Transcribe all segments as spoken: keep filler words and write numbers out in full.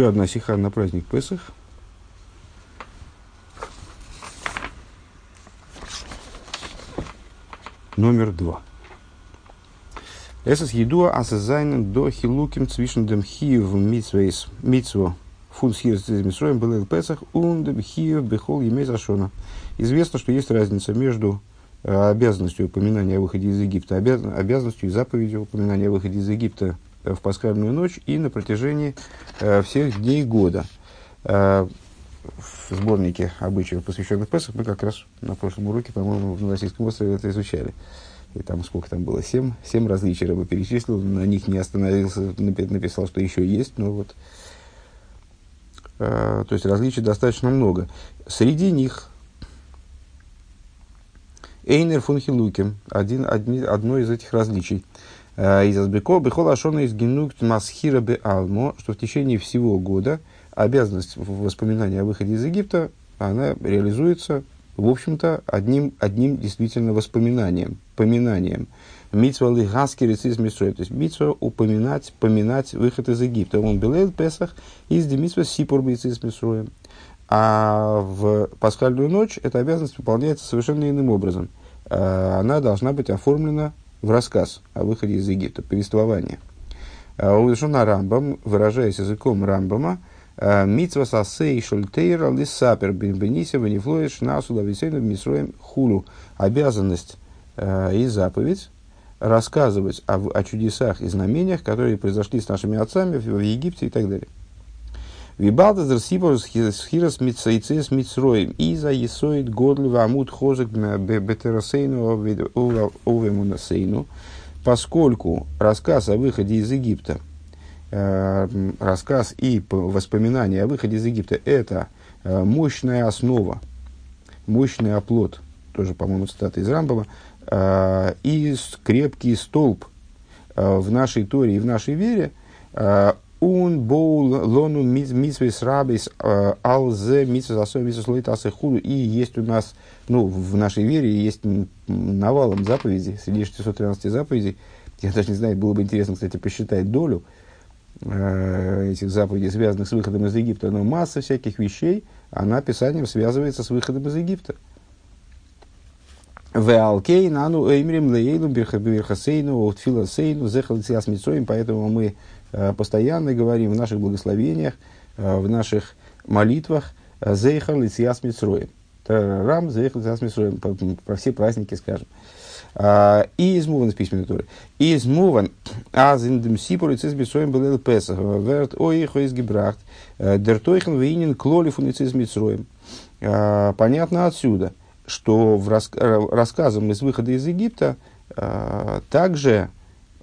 еще одна сиха на праздник Песах. Номер два. Эсэс едуа асэзайнен до хилуким цвишендем хиев митсвейс митсво фунс хиев цвисмисроем был Песах ундем хиев бехол емейс ашона. Известно, что есть разница между обязанностью упоминания о выходе из Египта, обяз... обязанностью и заповедью упоминания о выходе из Египта в пасхальную ночь и на протяжении э, всех дней года. Э, в сборнике обычаев, посвященных Песах, мы как раз на прошлом уроке, по-моему, в Новороссийском острове это изучали. И там сколько там было? Семь, семь различий Рыба перечислил, на них не остановился, написал, что еще есть, но вот... Э, то есть различий достаточно много. Среди них... Эйнер фун хилуким, один, одно из этих различий. Из азбеко, бехол ашона из генукт масхира бе алмо, что в течение всего года обязанность воспоминания о выходе из Египта, она реализуется, в общем-то, одним, одним действительно воспоминанием, поминанием. Митсва лигаски рецис митсуэ, то есть митсва упоминать, поминать выход из Египта. Он белейл песах из демитсва сипур бецис митсуэ. А в пасхальную ночь эта обязанность выполняется совершенно иным образом. Она должна быть оформлена в рассказ о выходе из Египта, повествование. Увешана Рамбам, выражаясь языком Рамбама, «Митсва сасей шольтейра лиссапер бенбенисе ванифлоэш насуда висейну бмисроем хулу». Обязанность и заповедь рассказывать о, о чудесах и знамениях, которые произошли с нашими отцами в Египте и так далее. Вибалдазер сипорус хирас митсайцес митсроем иза есоид годлю вамут хозек бетерасейну овемунасейну, поскольку рассказ о выходе из Египта, э, рассказ и воспоминания о выходе из Египта – это мощная основа, мощный оплот, тоже, по-моему, цитата из Рамбова, э, и крепкий столб э, в нашей Торе и в нашей вере, э, «Ун боу лону митсвис рабис алзе митсвис асо митсвис лоит асе худу». И есть у нас, ну, в нашей вере есть навалом заповедей, среди шестисот тринадцати заповедей. Я даже не знаю, было бы интересно, кстати, посчитать долю э, этих заповедей, связанных с выходом из Египта. Но масса всяких вещей, она Писанием связывается с выходом из Египта. Поэтому мы постоянно говорим в наших благословениях, в наших молитвах «Зейхар лицияс митсроем». «Рам зейхар лицияс митсроем», про все праздники скажем. «И измуван» из письменной Торы. «И измуван аз индем сипу лицияс митсроем белел песах, верт оих оис гибрахт, дертойхан вейнин клолифу лицияс митсроем». Понятно отсюда, что в рас... рассказом из выхода из Египта э, также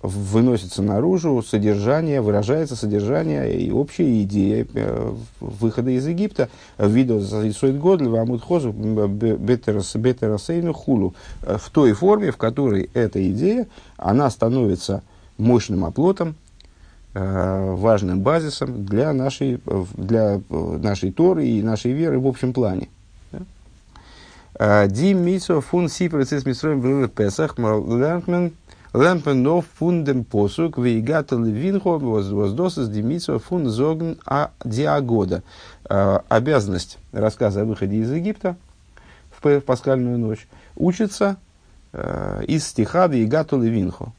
выносится наружу содержание, выражается содержание и общая идея э, выхода из Египта. Видео засоит годль вамут хозу бетерасейну хулу. В той форме, в которой эта идея, она становится мощным оплотом, э, важным базисом для нашей, для нашей Торы и нашей веры в общем плане. Дим митсо фун си процесс митсроем в Песах лэмпен лэмпенов фундем посук вейгата левинхо воздосос дим митсо фун зогн а диагода. Обязанность рассказа о выходе из Египта в пасхальную ночь учится из стиха вейгата левинхо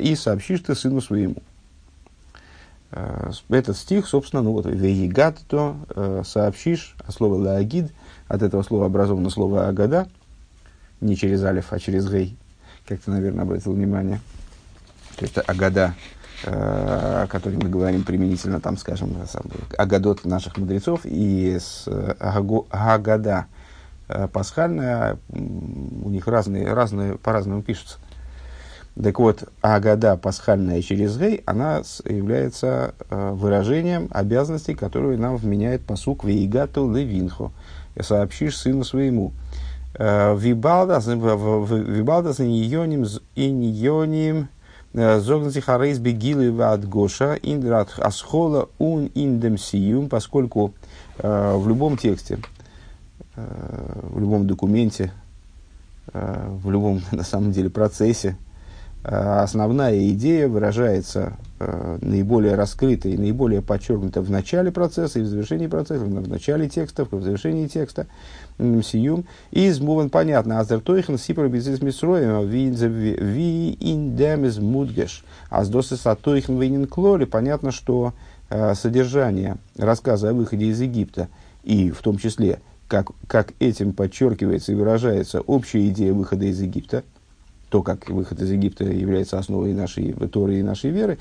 и сообщишь ты сыну своему. Этот стих, собственно, ну вот вейгато сообщишь, а слово лагид, от этого слова образовано слово «агада», не через алиф, а через гей, как ты, наверное, обратил внимание. То есть, «агада», э, о которой мы говорим применительно, там, скажем, «агадот» наших мудрецов, и с «агада» пасхальная, у них разные, разные по-разному пишутся. Так вот, «агада» пасхальная через гей, она является выражением обязанностей, которую нам вменяет пасук «веигату левинхо». Сообщишь сыну своему. Вибалдас иньоним иньоним зогнзихарейс бегилы вад гоша индрат асхола ун индем сиюм, поскольку в любом тексте, в любом документе, в любом на самом деле процессе основная идея выражается наиболее раскрыто и наиболее подчеркнуто в начале процесса и в завершении процесса, в начале текста, в завершении текста. Сиюм. Из муван понятно. Азертойхан сипер бизис мисроем ви индемиз мудгеш. Аздосис атойхан винин клоли. Понятно, что содержание рассказа о выходе из Египта и в том числе, как, как этим подчеркивается и выражается общая идея выхода из Египта, то, как выход из Египта является основой нашей Торы и нашей веры,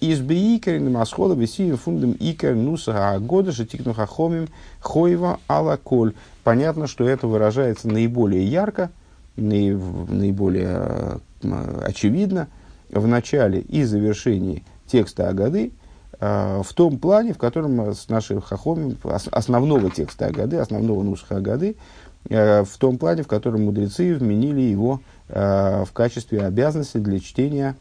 «Избиикарин масхола висием фундам икар нуса агода шитикну хахомим хоева ала коль». Понятно, что это выражается наиболее ярко, наиболее очевидно в начале и завершении текста Агады, в том плане, в котором наши хахомим, основного текста Агады, основного нуса Агады, в том плане, в котором мудрецы вменили его в качестве обязанности для чтения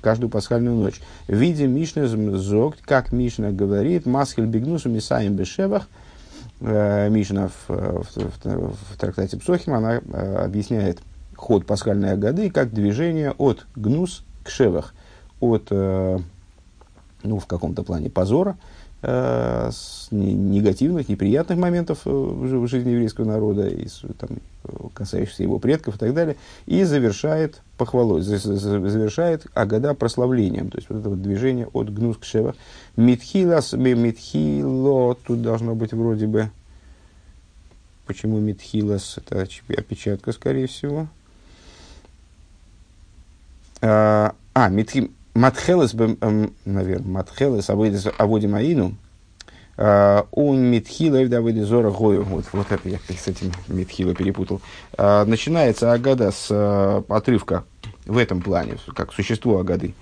каждую пасхальную ночь. В виде Мишны змзок, как Мишна говорит, «Масхель бигнусу мисаим бешевах». Мишна в, в, в, в трактате Псохим, она объясняет ход пасхальной Агады как движение от гнус к шевах, от, ну, в каком-то плане позора, негативных, неприятных моментов в жизни еврейского народа, и, там, касающихся его предков и так далее, и завершает похвалой, завершает Агада прославлением. То есть, вот это вот движение от гнус к шевах. Митхилас, митхило, тут должно быть вроде бы... Почему митхилас? Это опечатка, скорее всего. А, митхилас. Матхелес, наверное, Матхелес, Аводимаину, он Митхила, Эвдавыды Зора Гою. Вот, вот это я, кстати, Митхила перепутал. Начинается Агада с отрывка в этом плане, как существо Агады.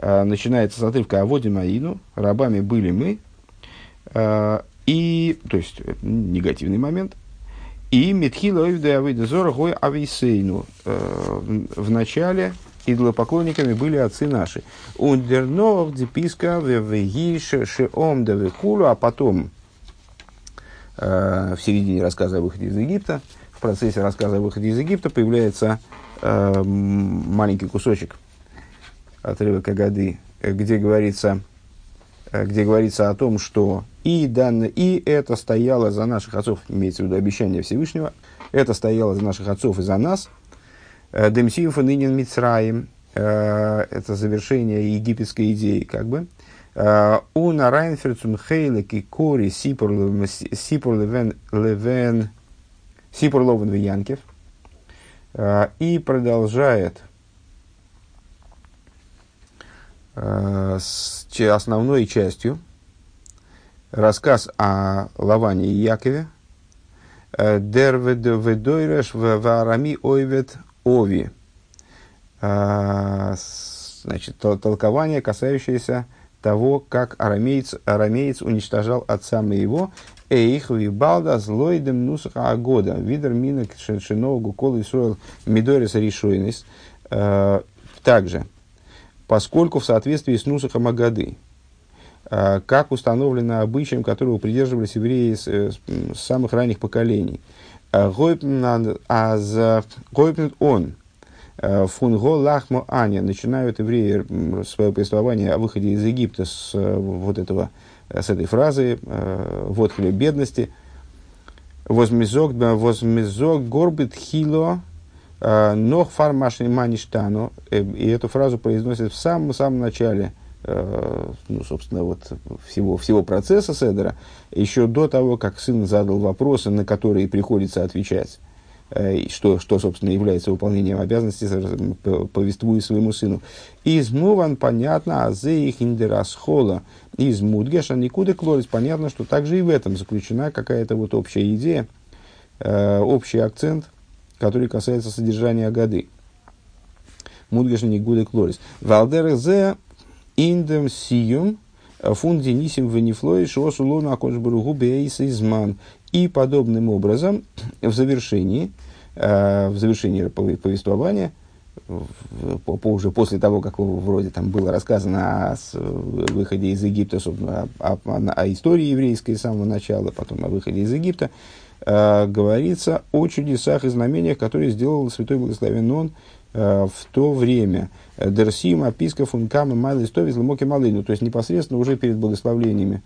Начинается с отрывка Аводимаину, рабами были мы, и, то есть, негативный момент. И Митхила, Эвдавыды Зора Гою Ависейну. В начале... Идолопоклонниками были отцы наши. Ундернов, Диписка, Вевегиша, Шеом, Девекулу, а потом э, в середине рассказа о выходе из Египта, в процессе рассказа о выходе из Египта появляется э, маленький кусочек отрывок Агады, где говорится, где говорится о том, что и, данное, и это стояло за наших отцов, имеется в виду обещание Всевышнего, это стояло за наших отцов и за нас. Демсиюфа нынен Мицраим, это завершение египетской идеи, как бы. У нарайнферцун хейлек и кори сипор левен сипор ловен виянкев. И продолжает с основной частью рассказ о Лаване и Якове. Дер ведойреш варами ойвет Ови, значит, толкование, касающееся того, как арамеец, арамеец уничтожал отца моего. Эйх вибалда злоидем нусха агода, видер минок шеншинову колы сроил мидорис решойнис. Также, поскольку в соответствии с нусахом Агады, как установлено обычаем, которого придерживались евреи с самых ранних поколений, Гойпнет он, фунго лахмо аня, начинают евреи свое повествование о выходе из Египта с вот этого, с этой фразы, вот хлеб бедности, возмизок, возмизок горбит хило, нох фармашни маништану, и эту фразу произносят в самом самом начале, ну, собственно, вот всего, всего процесса седера, еще до того, как сын задал вопросы, на которые приходится отвечать, что, что собственно, является выполнением обязанностей, повествуя своему сыну. Из муван понятно, а зе их индерасхола, из мудгеша никуда клорис, понятно, что также и в этом заключена какая-то вот общая идея, общий акцент, который касается содержания Агады. Мудгеша никуда клорис. Валдер зе Индем сиюм фунди нисим венифлой шосулону акошбаругу бейс изман. И подобным образом в завершении, в завершении повествования, уже после того, как вроде там было рассказано о выходе из Египта, собственно, о, о, о истории еврейской с самого начала, потом о выходе из Египта, э, говорится о чудесах и знамениях, которые сделал святой благословен он э, в то время. Дерсим, аписков, ункам и майлы, стовиз, лымок и малыну. То есть непосредственно уже перед благословлениями,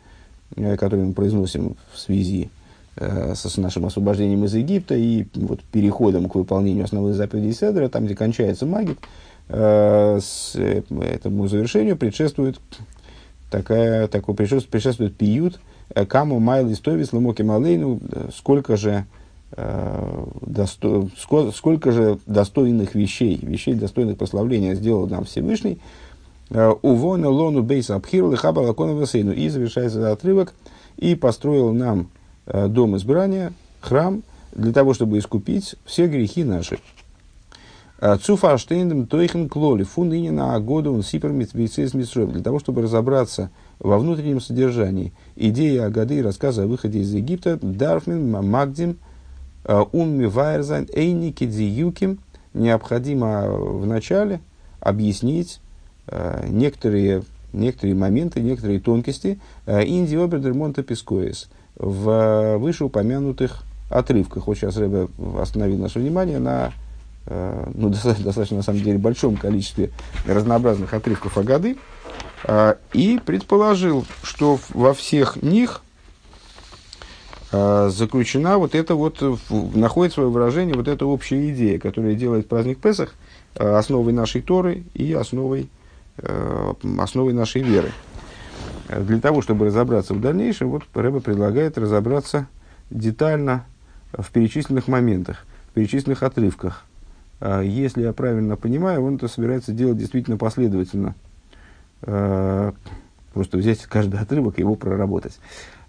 э, которые мы произносим в связи э, с, с нашим освобождением из Египта и вот, переходом к выполнению основных заповедей Седра, там, где кончается магит, э, с, э, этому завершению предшествует такая, такой предшествует, предшествует пиют, каму майлы стовис лымоки малейну, сколько же э, досто, сколько, сколько же достойных вещей, вещей достойных прославления сделал нам Всевышний. Увона лону бейс абхирл и хаба лаконовна сейну. И завершается отрывок. И построил нам э, дом избрания, храм, для того, чтобы искупить все грехи наши. Цуфаштейндем тойхен клоли фунинина агодун сипермит бейцес митсроев. Для того, чтобы разобраться во внутреннем содержании идеи Агады и рассказа о выходе из Египта, дарфмин магдим умми вайрзайн эйники дзиюким, необходимо вначале объяснить некоторые, некоторые моменты, некоторые тонкости инди обердер монте пискоис в вышеупомянутых отрывках. Вот сейчас Ребе остановил наше внимание на ну, достаточно, достаточно, на самом деле, большом количестве разнообразных отрывков Агады, а, и предположил, что во всех них а, заключена вот это вот, в, находит свое выражение вот эта общая идея, которая делает праздник Песах а, основой нашей Торы и основой, а, основой нашей веры. Для того, чтобы разобраться в дальнейшем, вот Ребе предлагает разобраться детально в перечисленных моментах, в перечисленных отрывках. Если я правильно понимаю, он это собирается делать действительно последовательно. Просто взять каждый отрывок и его проработать.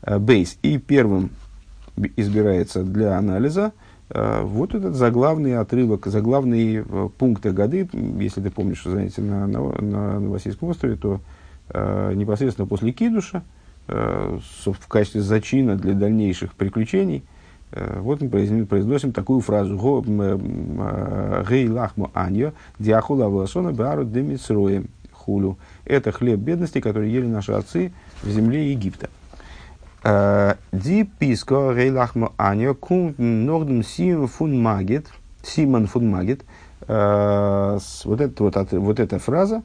Бейс. И первым избирается для анализа вот этот заглавный отрывок, заглавный пункт Агады. Если ты помнишь, что, знаете, на, на Новосельском острове, то непосредственно после Кидуша, в качестве зачина для дальнейших приключений, вот мы произносим такую фразу: «Гей лахмо аньо диахула власона беару демитсроем хулю». Это хлеб бедности, который ели наши отцы в земле Египта. «Ди писко гей лахмо аньо кум нордем симон фун магит». Симон фун магит. Вот эта фраза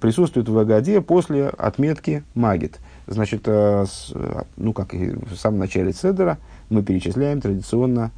присутствует в Агаде после отметки магит. Значит, ну, как и в самом начале Седера, мы перечисляем традиционно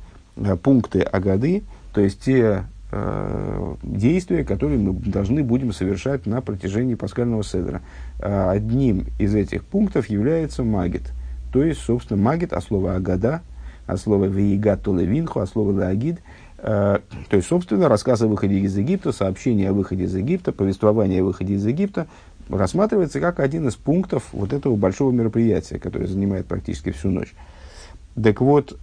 пункты Агады, то есть те э, действия, которые мы должны будем совершать на протяжении пасхального Седера. Одним из этих пунктов является магит. То есть, собственно, магит от слова Агада, от слова вейгатолевинху, от слова лагид. Э, то есть, собственно, рассказ о выходе из Египта, сообщение о выходе из Египта, повествование о выходе из Египта рассматривается как один из пунктов вот этого большого мероприятия, которое занимает практически всю ночь. Так вот, у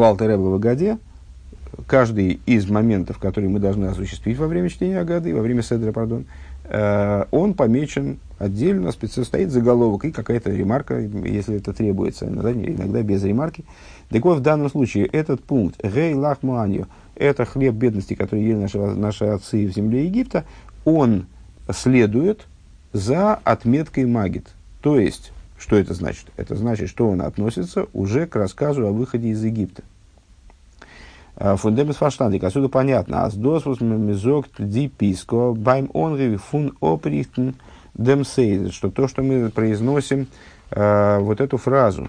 Алтер Ребе в Агаде каждый из моментов, которые мы должны осуществить во время чтения Агады, во время Седра, пардон, он помечен отдельно, стоит заголовок и какая-то ремарка, если это требуется, иногда, иногда без ремарки. Так вот, в данном случае этот пункт «Гей лах муанью» – это хлеб бедности, который ели наши, наши отцы в земле Египта, он следует за отметкой магит, то есть… Что это значит? Это значит, что он относится уже к рассказу о выходе из Египта. Фундемес фаштандик. Отсюда понятно. Аздос возмезогт диписко байм онреви фун оприхтен демсейд. Что то, что мы произносим, э, вот эту фразу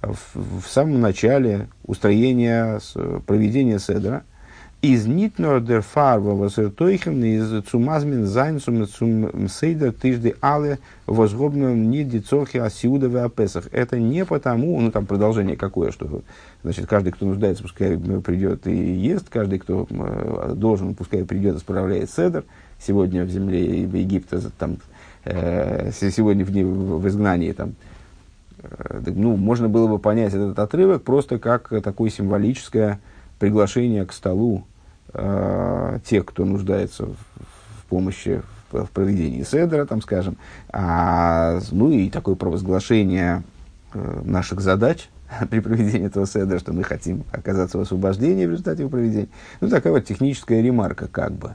в, в самом начале устроения, проведения седра, из нитнор дер фарва возертойхен из цумазмин зайнцум цумсейдер тижды але возгобным ни дицорхи асиудовы апесах. Это не потому, ну там продолжение какое, что значит каждый, кто нуждается, пускай придет и ест, каждый, кто должен, пускай придет и справляет седер. Сегодня в земле Египта, там, э, сегодня в, в изгнании, там, э, ну, можно было бы понять этот отрывок просто как такое символическое приглашение к столу э, тех, кто нуждается в, в помощи в, в проведении седра, там, скажем, а, ну и такое провозглашение э, наших задач при проведении этого седра, что мы хотим оказаться в освобождении в результате его проведения. Ну, такая вот техническая ремарка, как бы,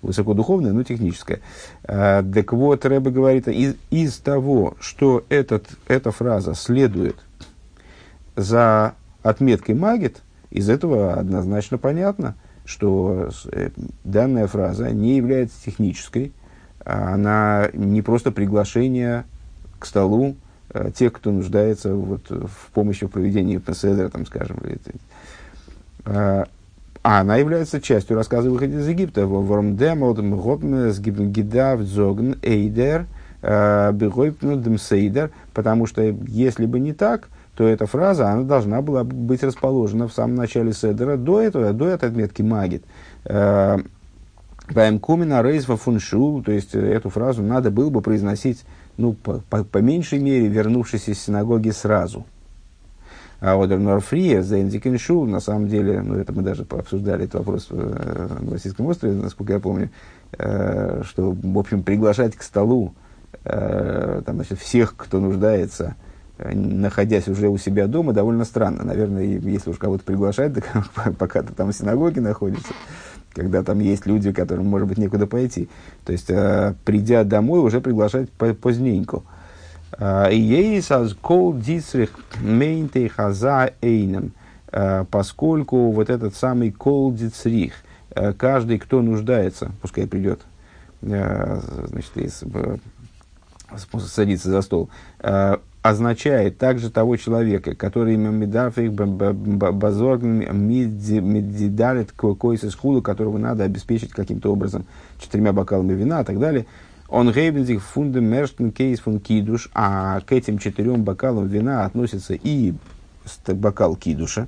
высокодуховная, но техническая. Э, так вот, Ребе говорит, из, из того, что этот, эта фраза следует за отметкой магит, из этого однозначно понятно, что данная фраза не является технической, она не просто приглашение к столу тех, кто нуждается вот в помощи в проведении седера, там, скажем, а она является частью рассказа выхода из Египта. Потому что если бы не так, то эта фраза она должна была быть расположена в самом начале седера до этого, до этой отметки магит. То есть эту фразу надо было бы произносить, ну, по, по, по меньшей мере, вернувшись из синагоги сразу. А Одер Норфрия, Зендикеншул, на самом деле, ну, это мы даже обсуждали этот вопрос на Российском острове, насколько я помню, э, что, в общем, приглашать к столу э, там, значит, всех, кто нуждается, находясь уже у себя дома, довольно странно. Наверное, если уж кого-то приглашать, да, пока ты там в синагоге находишься, когда там есть люди, которым, может быть, некуда пойти. То есть, э, придя домой, уже приглашать поздненько. Поскольку вот этот самый кол дицрих, каждый, кто нуждается, пускай придет, значит, садится за стол, означает также того человека, который которого надо обеспечить каким-то образом четырьмя бокалами вина и так далее. Он гейбензих фундамерштен кейс фун кидуш, а к этим четырем бокалам вина относится и бокал кидуша.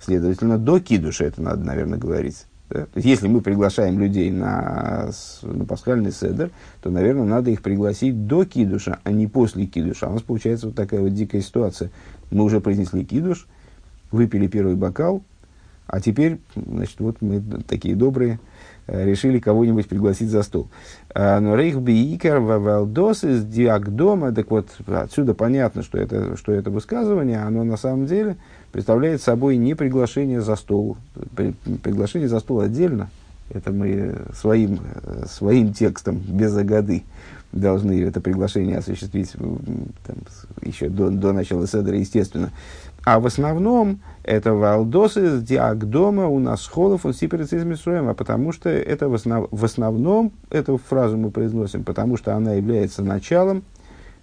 Следовательно, до кидуша это надо, наверное, говорить. Да? Если мы приглашаем людей на, на пасхальный седер, то, наверное, надо их пригласить до кидуша, а не после кидуша. А у нас получается вот такая вот дикая ситуация. Мы уже произнесли кидуш, выпили первый бокал, а теперь, значит, вот мы такие добрые, решили кого-нибудь пригласить за стол. Но рейх биикер вавалдос из диагдома. Так вот, отсюда понятно, что это, что это высказывание, оно на самом деле представляет собой не приглашение за стол. Приглашение за стол отдельно. Это мы своим, своим текстом без агады должны это приглашение осуществить там, еще до, до начала седра, естественно. А в основном это валдосы с диагдома у нас холов он сиперцизм суэм, а потому что это в, основ... в основном эту фразу мы произносим, потому что она является началом,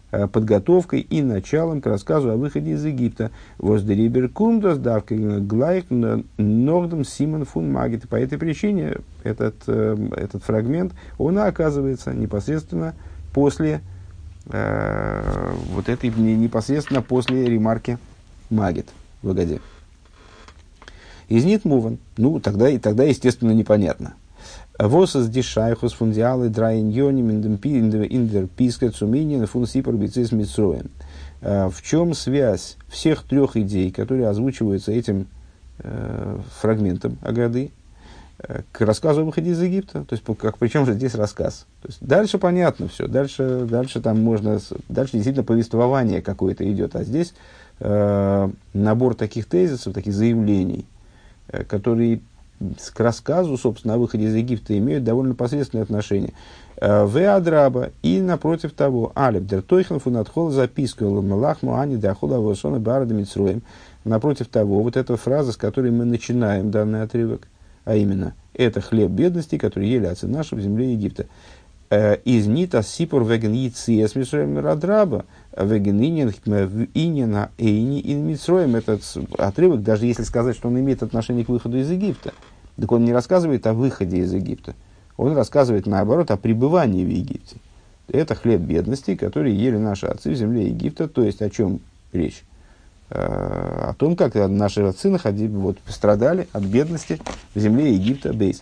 подготовкой и началом к рассказу о выходе из Египта. Воздериберкундос давка глайк нордом симон фун магит. По этой причине этот, этот фрагмент, он оказывается непосредственно после э, вот этой непосредственно после ремарки магит в Агаде. Из нит муван. Ну, тогда, и тогда, естественно, непонятно. Восос дишайхус фундиалы драиньоним индерписка цуминин фунсипер бицис митсроем. В чем связь всех трех идей, которые озвучиваются этим э, фрагментом Агады, к рассказу о выходе из Египта? То есть, как, причем же здесь рассказ? То есть, дальше понятно все. Дальше, дальше, там можно, дальше действительно повествование какое-то идет. А здесь набор таких тезисов, таких заявлений, которые к рассказу, собственно, о выходе из Египта имеют довольно посредственное отношение. Веадраба и напротив того, Алеб Дертойхнов у надхола записку Ламалахму Ани Дахола Васона Барада Мицроем. Напротив того, вот эта фраза, с которой мы начинаем данный отрывок, а именно это хлеб бедности, который ели отцы наши в земле Египта. Из нита сипур веген яциес митсроем радраба веген инина эйни ин митсроем. Этот отрывок, даже если сказать, что он имеет отношение к выходу из Египта, так он не рассказывает о выходе из Египта. Он рассказывает, наоборот, о пребывании в Египте. Это хлеб бедности, который ели наши отцы в земле Египта. То есть, о чем речь? О том, как наши отцы находили, вот, страдали от бедности в земле Египта. Бейс.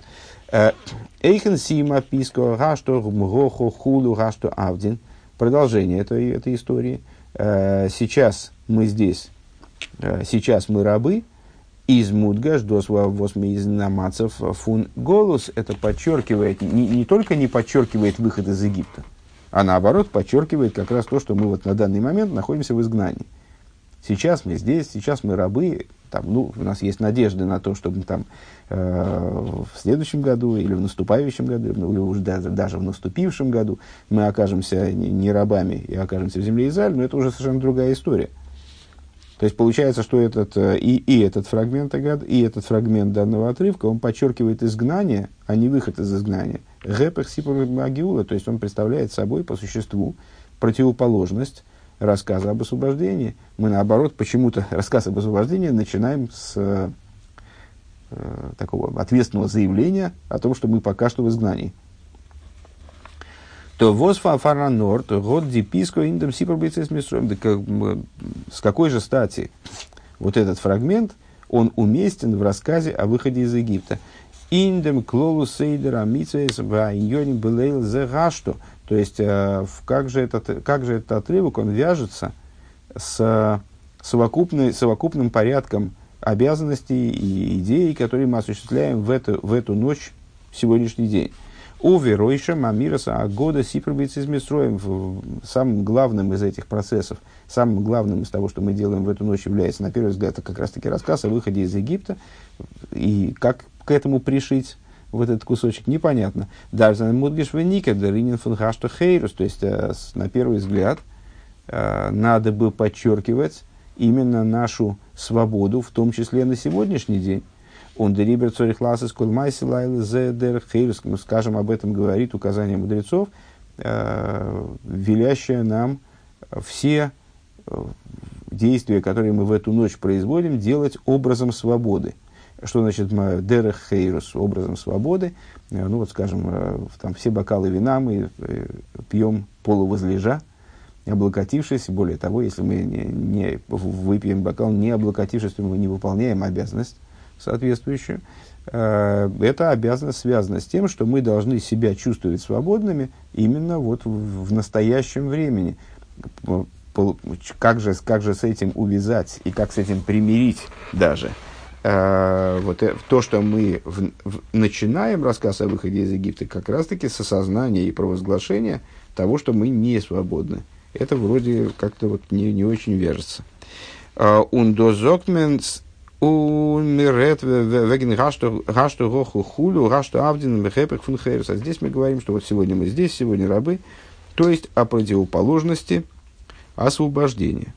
Продолжение этой, этой истории. Сейчас мы здесь, сейчас мы рабы. Из мудгаш до восьми из намацев фун голос. Это подчеркивает, не, не только не подчеркивает выход из Египта, а наоборот подчеркивает как раз то, что мы вот на данный момент находимся в изгнании. Сейчас мы здесь, сейчас мы рабы. Там, ну, у нас есть надежда на то, чтобы там, э, в следующем году или в наступающем году, или уже даже, даже в наступившем году мы окажемся не, не рабами и окажемся в земле Израиля, но это уже совершенно другая история. То есть получается, что этот, и, и этот фрагмент Агады, и этот фрагмент данного отрывка, он подчеркивает изгнание, а не выход из изгнания. Гэпэх сипор магиула, то есть он представляет собой по существу противоположность рассказа об освобождении. Мы наоборот почему-то рассказ об освобождении начинаем с э, такого ответственного заявления о том, что мы пока что в изгнании. То возфа фаранорт, год диписко индем сипор бейцес мисроем. С какой же стати вот этот фрагмент, он уместен в рассказе о выходе из Египта? Индем клолу сейдер амитсвейс ва иньоним белейл зе гашто. То есть, как же этот, как же этот отрывок, он вяжется с совокупным порядком обязанностей и идей, которые мы осуществляем в эту, в эту ночь, в сегодняшний день. Оверойшем амираса агода сипербиц из мистроем. Самым главным из этих процессов, самым главным из того, что мы делаем в эту ночь, является, на первый взгляд, это как раз-таки рассказ о выходе из Египта. И как к этому пришить вот этот кусочек, непонятно. Дарзан мудгиш веника, даринин фунхашта хейрус. То есть, на первый взгляд, надо бы подчеркивать именно нашу свободу, в том числе на сегодняшний день. Он дерибер цорих ласес кульмайси лайл зе дер хейрус. Мы скажем, об этом говорит указание мудрецов, э, велящее нам все действия, которые мы в эту ночь производим, делать образом свободы. Что значит дер хейрус, образом свободы? Ну вот, скажем, там все бокалы вина мы пьем полувозлежа, облокотившись. Более того, если мы не, не выпьем бокал, не облокотившись, то мы не выполняем обязанность соответствующую. Эта обязанность связана с тем, что мы должны себя чувствовать свободными именно вот в настоящем времени. Как же, как же с этим увязать и как с этим примирить даже вот то, что мы в, в, начинаем рассказ о выходе из Египта как раз-таки с осознания и провозглашения того, что мы не свободны. Это вроде как-то вот не, не очень вяжется. «Ундозокменс» А здесь мы говорим, что вот сегодня мы здесь, сегодня рабы, то есть о противоположности освобождения.